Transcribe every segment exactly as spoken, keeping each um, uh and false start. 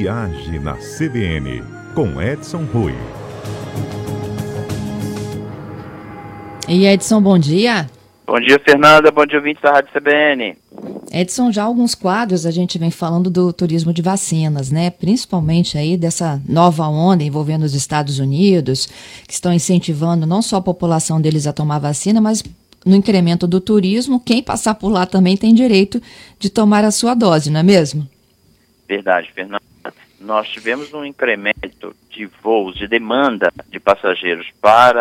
Viagem na C B N, com Edson Rui. E Edson, bom dia. Bom dia, Fernanda. Bom dia, ouvintes da Rádio C B N. Edson, já alguns quadros a gente vem falando do turismo de vacinas, né? Principalmente aí dessa nova onda envolvendo os Estados Unidos, que estão incentivando não só a população deles a tomar vacina, mas no incremento do turismo, quem passar por lá também tem direito de tomar a sua dose, não é mesmo? Verdade, Fernanda. Nós tivemos um incremento de voos, de demanda de passageiros para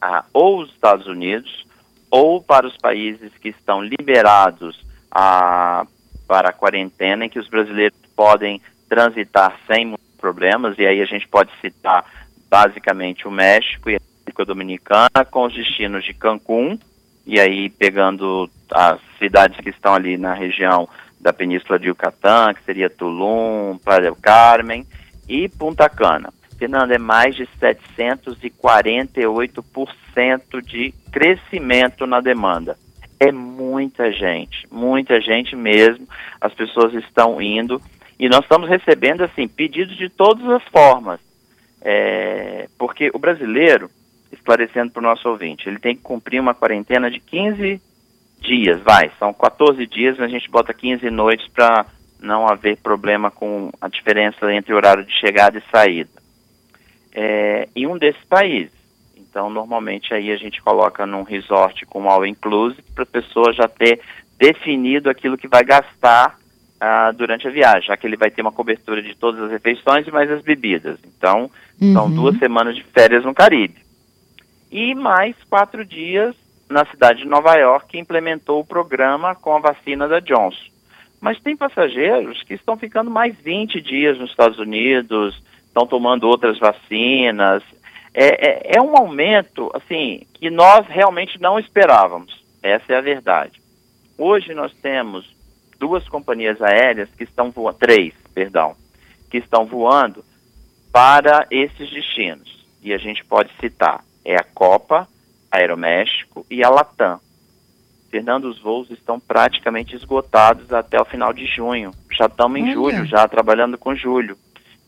ah, ou os Estados Unidos ou para os países que estão liberados a, para a quarentena, em que os brasileiros podem transitar sem muitos problemas, e aí a gente pode citar basicamente o México e a República Dominicana, com os destinos de Cancún, e aí pegando as cidades que estão ali na região da Península de Yucatán, que seria Tulum, Playa del Carmen e Punta Cana. Fernando, é mais de setecentos e quarenta e oito por cento de crescimento na demanda. É muita gente, muita gente mesmo. As pessoas estão indo e nós estamos recebendo assim pedidos de todas as formas. É, porque o brasileiro, esclarecendo para o nosso ouvinte, ele tem que cumprir uma quarentena de quinze dias, vai, são quatorze dias, mas a gente bota quinze noites para não haver problema com a diferença entre o horário de chegada e saída. É, e um desses países. Então, normalmente, aí a gente coloca num resort com all inclusive para a pessoa já ter definido aquilo que vai gastar ah, durante a viagem, já que ele vai ter uma cobertura de todas as refeições e mais as bebidas. Então, uhum. são duas semanas de férias no Caribe. E mais quatro dias na cidade de Nova York, que implementou o programa com a vacina da Johnson. Mas tem passageiros que estão ficando mais vinte dias nos Estados Unidos, estão tomando outras vacinas. É, é, é um aumento, assim, que nós realmente não esperávamos. Essa é a verdade. Hoje nós temos duas companhias aéreas que estão voando, três, perdão, que estão voando para esses destinos. E a gente pode citar, é a Copa, a Aeroméxico e a Latam. Fernando, os voos estão praticamente esgotados até o final de junho. Já estamos em Olha. julho, já trabalhando com julho.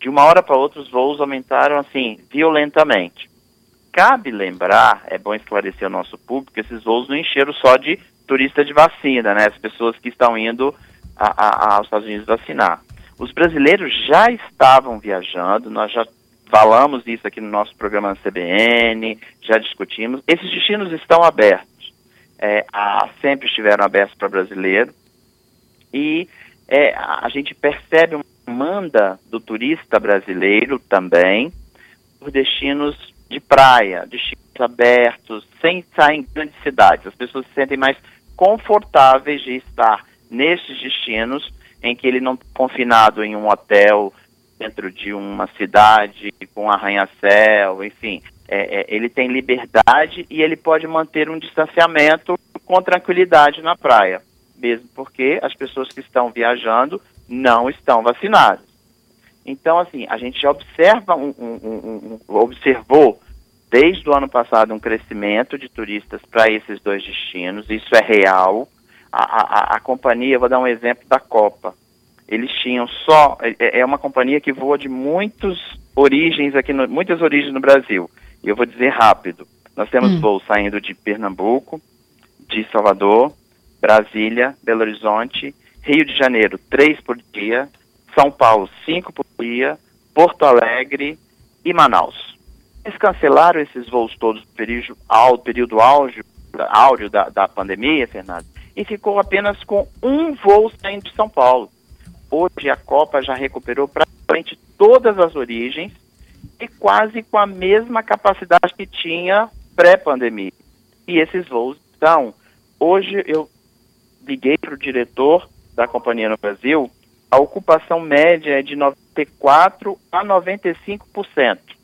De uma hora para outra, os voos aumentaram, assim, violentamente. Cabe lembrar, é bom esclarecer ao nosso público, que esses voos não encheram só de turista de vacina, né? As pessoas que estão indo a, a, aos Estados Unidos vacinar. Os brasileiros já estavam viajando, nós já falamos isso aqui no nosso programa da C B N, já discutimos. Esses destinos estão abertos. É, a, sempre estiveram abertos para brasileiro. E é, a gente percebe uma demanda do turista brasileiro também por destinos de praia, destinos abertos, sem sair em grandes cidades. As pessoas se sentem mais confortáveis de estar nesses destinos em que ele não está confinado em um hotel dentro de uma cidade, com arranha-céu, enfim, é, é, ele tem liberdade e ele pode manter um distanciamento com tranquilidade na praia, mesmo porque as pessoas que estão viajando não estão vacinadas. Então, assim, a gente observa, um, um, um, um, observou desde o ano passado um crescimento de turistas para esses dois destinos, isso é real. A, a, a companhia, vou dar um exemplo da Copa. Eles tinham só, é uma companhia que voa de muitas origens aqui, no, muitas origens no Brasil. E eu vou dizer rápido, nós temos hum. voos saindo de Pernambuco, de Salvador, Brasília, Belo Horizonte, Rio de Janeiro, três por dia, São Paulo, cinco por dia, Porto Alegre e Manaus. Eles cancelaram esses voos todos no período, ao, período áudio, áudio da, da pandemia, Fernando, e ficou apenas com um voo saindo de São Paulo. Hoje a Copa já recuperou praticamente todas as origens e quase com a mesma capacidade que tinha pré-pandemia. E esses voos estão. Hoje eu liguei para o diretor da companhia no Brasil, a ocupação média é de noventa e quatro por cento a noventa e cinco por cento.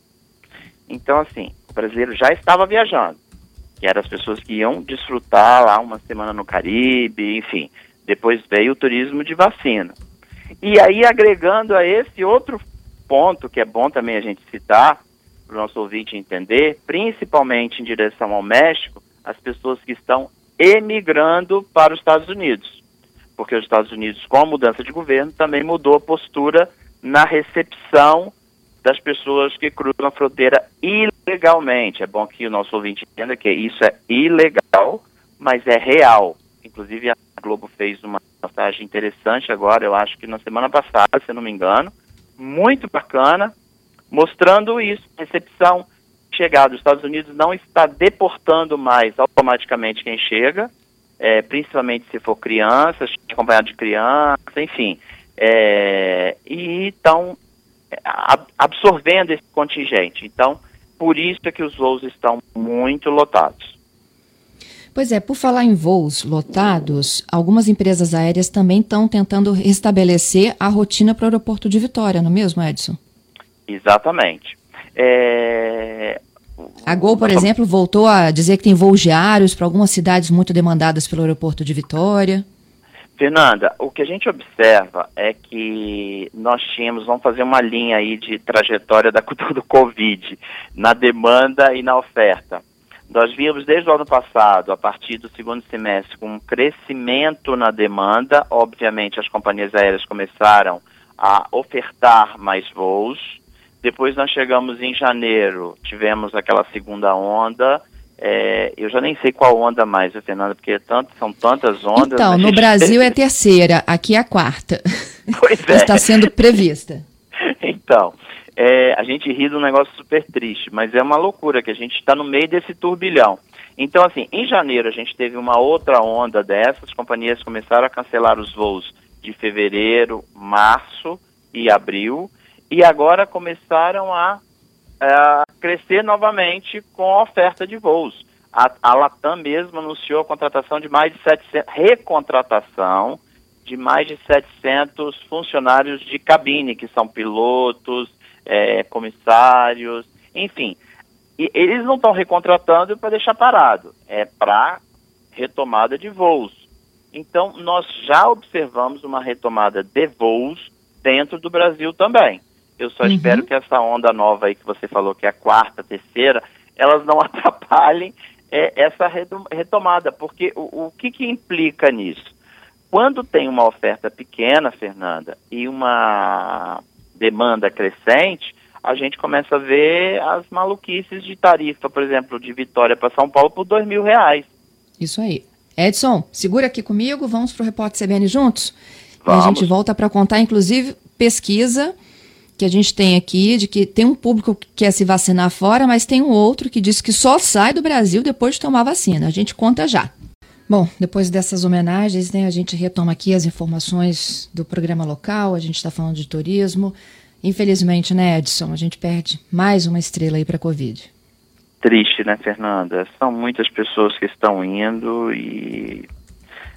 Então, assim, o brasileiro já estava viajando, que eram as pessoas que iam desfrutar lá uma semana no Caribe, enfim. Depois veio o turismo de vacina. E aí, agregando a esse outro ponto, que é bom também a gente citar, para o nosso ouvinte entender, principalmente em direção ao México, as pessoas que estão emigrando para os Estados Unidos. Porque os Estados Unidos, com a mudança de governo, também mudou a postura na recepção das pessoas que cruzam a fronteira ilegalmente. É bom que o nosso ouvinte entenda que isso é ilegal, mas é real. Inclusive, a Globo fez uma reportagem interessante agora, eu acho que na semana passada, se não me engano, muito bacana, mostrando isso. A recepção chegada. Os Estados Unidos não está deportando mais automaticamente quem chega, é, principalmente se for criança, acompanhado de criança, enfim. É, e estão absorvendo esse contingente. Então, por isso é que os voos estão muito lotados. Pois é, por falar em voos lotados, algumas empresas aéreas também estão tentando restabelecer a rotina para o aeroporto de Vitória, não é mesmo, Edson? Exatamente. É... A Gol, por exemplo, voltou a dizer que tem voos diários para algumas cidades muito demandadas pelo aeroporto de Vitória. Fernanda, o que a gente observa é que nós tínhamos, vamos fazer uma linha aí de trajetória da, do Covid, na demanda e na oferta. Nós vimos desde o ano passado, a partir do segundo semestre, um crescimento na demanda. Obviamente, as companhias aéreas começaram a ofertar mais voos. Depois nós chegamos em janeiro, tivemos aquela segunda onda. É, eu já nem sei qual onda mais, Fernanda, porque é tanto, são tantas ondas. Então, no gente... Brasil é a terceira, aqui é a quarta. Pois é. Está sendo prevista. Então, é, a gente ri de um negócio super triste, mas é uma loucura que a gente está no meio desse turbilhão. Então, assim, em janeiro a gente teve uma outra onda dessas, as companhias começaram a cancelar os voos de fevereiro, março e abril, e agora começaram a... Uh, crescer novamente com a oferta de voos. A, a Latam mesmo anunciou a contratação de mais de setecentos, recontratação de mais de setecentos funcionários de cabine, que são pilotos, é, comissários, enfim. E eles não estão recontratando para deixar parado, é para retomada de voos. Então, nós já observamos uma retomada de voos dentro do Brasil também. Eu só uhum. espero que essa onda nova aí que você falou, que é a quarta, terceira, elas não atrapalhem é, essa retomada. Porque o, o que, que implica nisso? Quando tem uma oferta pequena, Fernanda, e uma demanda crescente, a gente começa a ver as maluquices de tarifa, por exemplo, de Vitória para São Paulo por dois mil reais. Isso aí. Edson, segura aqui comigo, vamos para o Repórter C B N juntos? Vamos. E a gente volta para contar, inclusive, pesquisa... que a gente tem aqui, de que tem um público que quer se vacinar fora, mas tem um outro que diz que só sai do Brasil depois de tomar a vacina. A gente conta já. Bom, depois dessas homenagens, né, a gente retoma aqui as informações do programa local, a gente está falando de turismo. Infelizmente, né, Edson, a gente perde mais uma estrela aí para a Covid. Triste, né, Fernanda? São muitas pessoas que estão indo e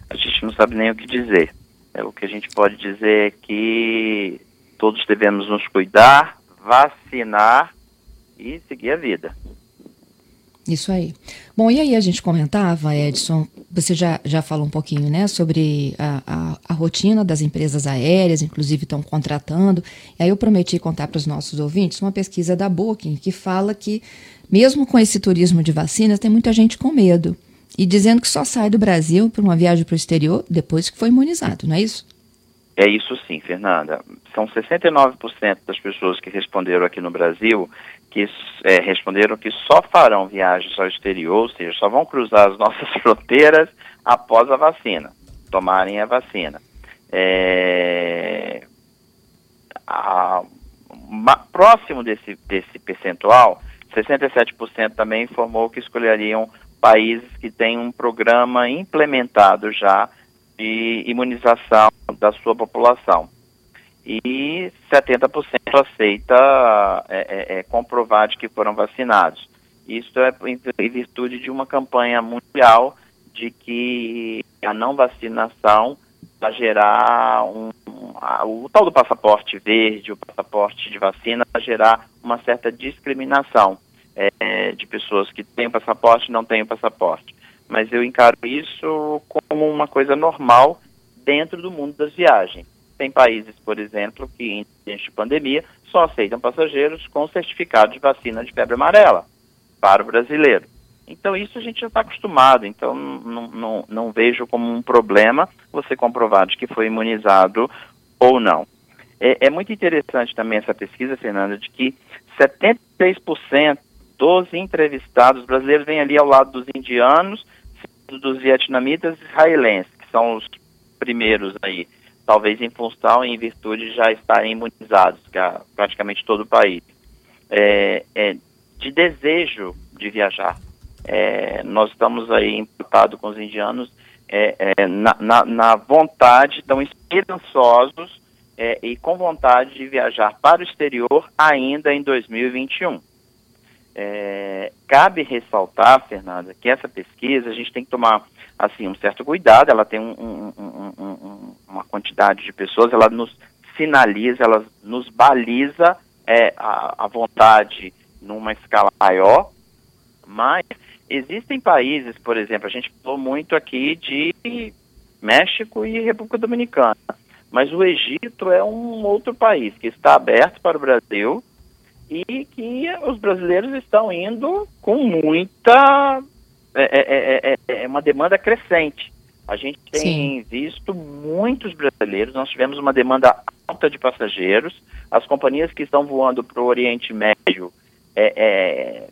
a gente não sabe nem o que dizer. É, o que a gente pode dizer é que todos devemos nos cuidar, vacinar e seguir a vida. Isso aí. Bom, e aí a gente comentava, Edson, você já, já falou um pouquinho, né, sobre a, a, a rotina das empresas aéreas, inclusive estão contratando, e aí eu prometi contar para os nossos ouvintes uma pesquisa da Booking que fala que, mesmo com esse turismo de vacinas, tem muita gente com medo e dizendo que só sai do Brasil para uma viagem para o exterior depois que foi imunizado, não é isso? É isso sim, Fernanda. São sessenta e nove por cento das pessoas que responderam aqui no Brasil que é, responderam que só farão viagens ao exterior, ou seja, só vão cruzar as nossas fronteiras após a vacina, tomarem a vacina. É... A... Próximo desse, desse percentual, sessenta e sete por cento também informou que escolheriam países que têm um programa implementado já de imunização da sua população. E setenta por cento aceita é, é, é, comprovar de que foram vacinados. Isso é em virtude de uma campanha mundial de que a não vacinação vai gerar um, um, a, o tal do passaporte verde, o passaporte de vacina, vai gerar uma certa discriminação é, de pessoas que têm passaporte e não têm passaporte. Mas eu encaro isso como uma coisa normal dentro do mundo das viagens. Tem países, por exemplo, que em tempos de pandemia só aceitam passageiros com certificado de vacina de febre amarela para o brasileiro. Então isso a gente já está acostumado, então não, não, não vejo como um problema você comprovar de que foi imunizado ou não. É, é muito interessante também essa pesquisa, Fernanda, de que setenta e três por cento dos entrevistados brasileiros vêm ali ao lado dos indianos, dos vietnamitas e israelenses, que são os primeiros aí, talvez em função e em virtude de já estarem imunizados, que é praticamente todo o país, é, é, de desejo de viajar. É, nós estamos aí imputados com os indianos é, é, na, na, na vontade, estão esperançosos é, e com vontade de viajar para o exterior ainda em dois mil e vinte e um. É, cabe ressaltar, Fernanda, que essa pesquisa a gente tem que tomar assim, um certo cuidado. Ela tem um, um, um, um, uma quantidade de pessoas, ela nos sinaliza, ela nos baliza é, a, a vontade numa escala maior, mas existem países, por exemplo, a gente falou muito aqui de México e República Dominicana, mas o Egito é um outro país que está aberto para o Brasil e que os brasileiros estão indo com muita... É, é, é, é uma demanda crescente. A gente tem Sim. visto muitos brasileiros, nós tivemos uma demanda alta de passageiros, as companhias que estão voando para o Oriente Médio é, é,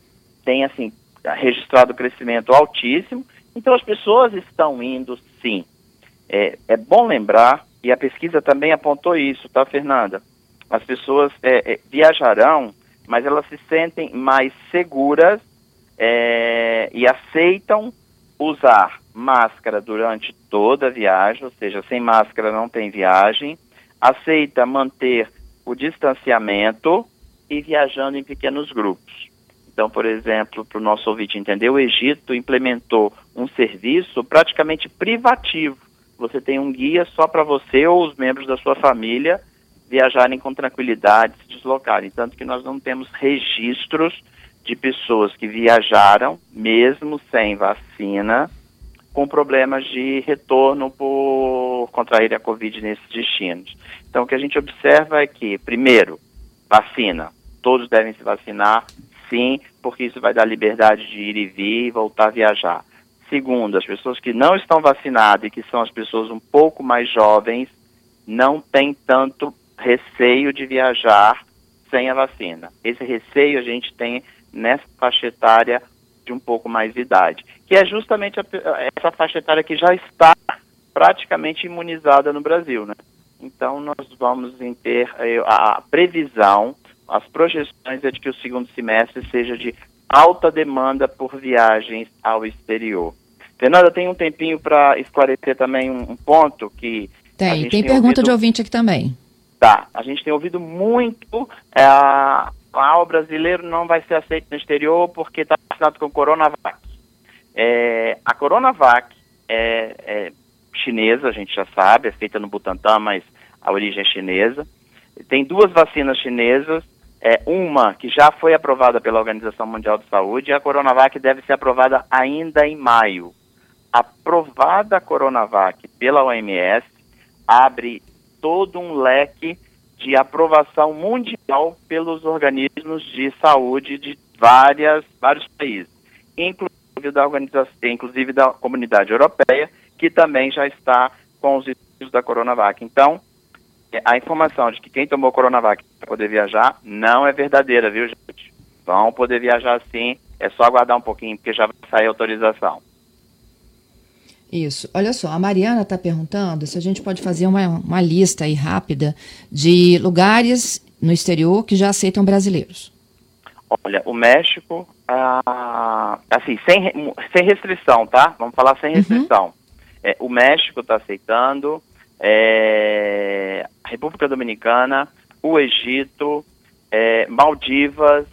têm, assim, registrado crescimento altíssimo, então as pessoas estão indo sim. É, é bom lembrar, e a pesquisa também apontou isso, tá, Fernanda? As pessoas é, é, viajarão, mas elas se sentem mais seguras é, e aceitam usar máscara durante toda a viagem, ou seja, sem máscara não tem viagem, aceita manter o distanciamento e viajando em pequenos grupos. Então, por exemplo, para o nosso ouvinte entender, o Egito implementou um serviço praticamente privativo. Você tem um guia só para você ou os membros da sua família viajarem com tranquilidade, se deslocarem. Tanto que nós não temos registros de pessoas que viajaram, mesmo sem vacina, com problemas de retorno por contrair a Covid nesses destinos. Então, o que a gente observa é que, primeiro, vacina. Todos devem se vacinar, sim, porque isso vai dar liberdade de ir e vir e voltar a viajar. Segundo, as pessoas que não estão vacinadas e que são as pessoas um pouco mais jovens, não têm tanto receio de viajar sem a vacina. Esse receio a gente tem nessa faixa etária de um pouco mais de idade, que é justamente a, essa faixa etária que já está praticamente imunizada no Brasil, né? Então, nós vamos ter a previsão, as projeções é de que o segundo semestre seja de alta demanda por viagens ao exterior. Fernanda, tem um tempinho para esclarecer também um, um ponto que... Tem, tem, tem pergunta ouvido... de ouvinte aqui também. Tá, a gente tem ouvido muito, é, ah, o brasileiro não vai ser aceito no exterior porque está vacinado com Coronavac. É, a Coronavac é, é chinesa, a gente já sabe, é feita no Butantan, mas a origem é chinesa. Tem duas vacinas chinesas, é, uma que já foi aprovada pela Organização Mundial de Saúde, e a Coronavac deve ser aprovada ainda em maio. Aprovada a Coronavac pela O M S, abre todo um leque de aprovação mundial pelos organismos de saúde de várias, vários países, inclusive da, organização, inclusive da Comunidade Europeia, que também já está com os estudos da Coronavac. Então, a informação de que quem tomou Coronavac para poder viajar não é verdadeira, viu, gente? Vão poder viajar sim, é só aguardar um pouquinho, porque já vai sair a autorização. Isso. Olha só, a Mariana está perguntando se a gente pode fazer uma, uma lista aí rápida de lugares no exterior que já aceitam brasileiros. Olha, o México, ah, assim, sem, sem restrição, tá? Vamos falar sem restrição. Uhum. É, o México está aceitando... É, República Dominicana, o Egito, é, Maldivas,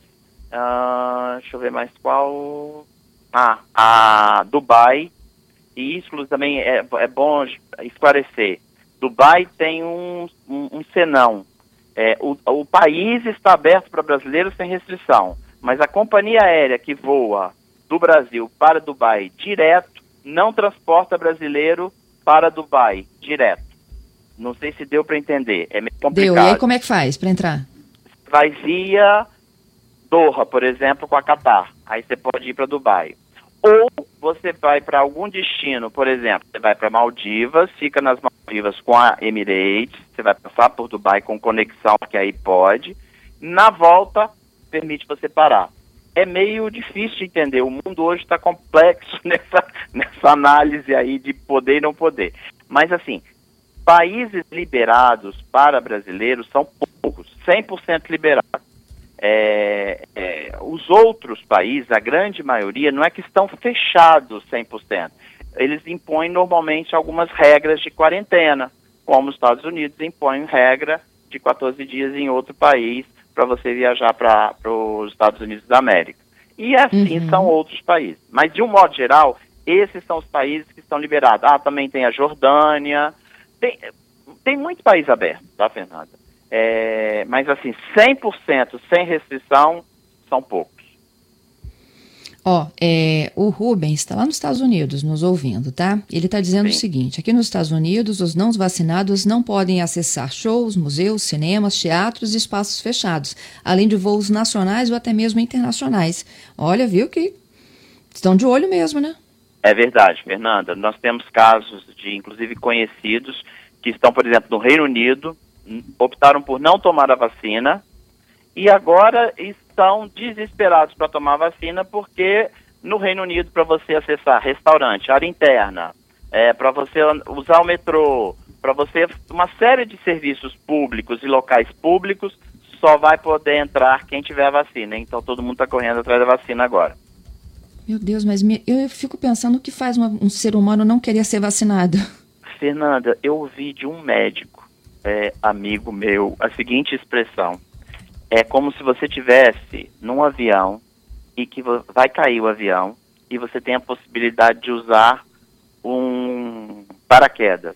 ah, deixa eu ver mais qual, ah, a Dubai, e isso também é, é bom esclarecer, Dubai tem um, um, um senão, é, o, o país está aberto para brasileiros sem restrição, mas a companhia aérea que voa do Brasil para Dubai direto, não transporta brasileiro para Dubai direto. Não sei se deu para entender, é meio complicado. Deu, e aí como é que faz para entrar? Vai via Doha, por exemplo, com a Qatar, aí você pode ir para Dubai. ou você vai para algum destino, por exemplo, você vai para Maldivas, fica nas Maldivas com a Emirates, você vai passar por Dubai com conexão, que aí pode, na volta permite você parar. É meio difícil de entender, o mundo hoje está complexo nessa, nessa análise aí de poder e não poder. Mas assim, países liberados para brasileiros são poucos, cem por cento liberados. É, é, os outros países, a grande maioria, não é que estão fechados cem por cento. Eles impõem normalmente algumas regras de quarentena, como os Estados Unidos impõem regra de quatorze dias em outro país para você viajar para os Estados Unidos da América. E assim uhum. são outros países. Mas, de um modo geral, esses são os países que estão liberados. Ah, também tem a Jordânia. Tem, tem muito país aberto, tá, Fernanda? É, mas assim, cem por cento sem restrição, são poucos. Ó, é, o Rubens está lá nos Estados Unidos nos ouvindo, tá? Ele está dizendo Sim. o seguinte, aqui nos Estados Unidos, os não vacinados não podem acessar shows, museus, cinemas, teatros e espaços fechados, além de voos nacionais ou até mesmo internacionais. Olha, viu que estão de olho mesmo, né? É verdade, Fernanda. Nós temos casos de, inclusive, conhecidos que estão, por exemplo, no Reino Unido, optaram por não tomar a vacina e agora estão desesperados para tomar a vacina porque no Reino Unido, para você acessar restaurante, área interna, é, para você usar o metrô, para você uma série de serviços públicos e locais públicos, só vai poder entrar quem tiver a vacina. Então todo mundo está correndo atrás da vacina agora. Meu Deus, mas me, eu fico pensando o que faz uma, um ser humano não querer ser vacinado. Fernanda, eu ouvi de um médico É, amigo meu, a seguinte expressão: é como se você estivesse num avião e que vai cair o avião e você tem a possibilidade de usar um paraquedas.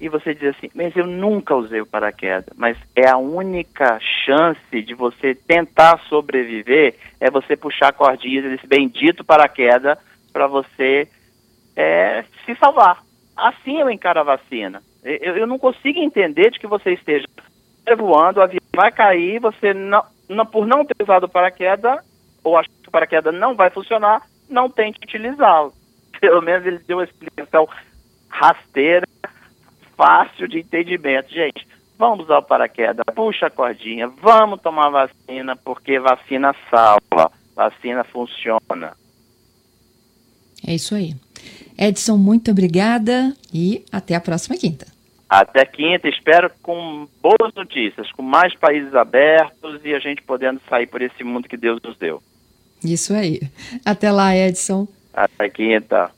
E você diz assim, mas eu nunca usei o paraquedas, mas é a única chance de você tentar sobreviver é você puxar a cordinha desse bendito paraquedas para você é, se salvar. Assim eu encaro a vacina. Eu, eu não consigo entender de que você esteja voando, o avião vai cair, você não, não, por não ter usado o paraquedas, ou achar que o paraquedas não vai funcionar, não tem que utilizá-lo. Pelo menos ele deu uma explicação rasteira, fácil de entendimento. Gente, vamos usar o paraquedas, puxa a cordinha, vamos tomar vacina, porque vacina salva, vacina funciona. É isso aí. Edson, muito obrigada e até a próxima quinta. Até quinta, espero com boas notícias, com mais países abertos e a gente podendo sair por esse mundo que Deus nos deu. Isso aí. Até lá, Edson. Até quinta.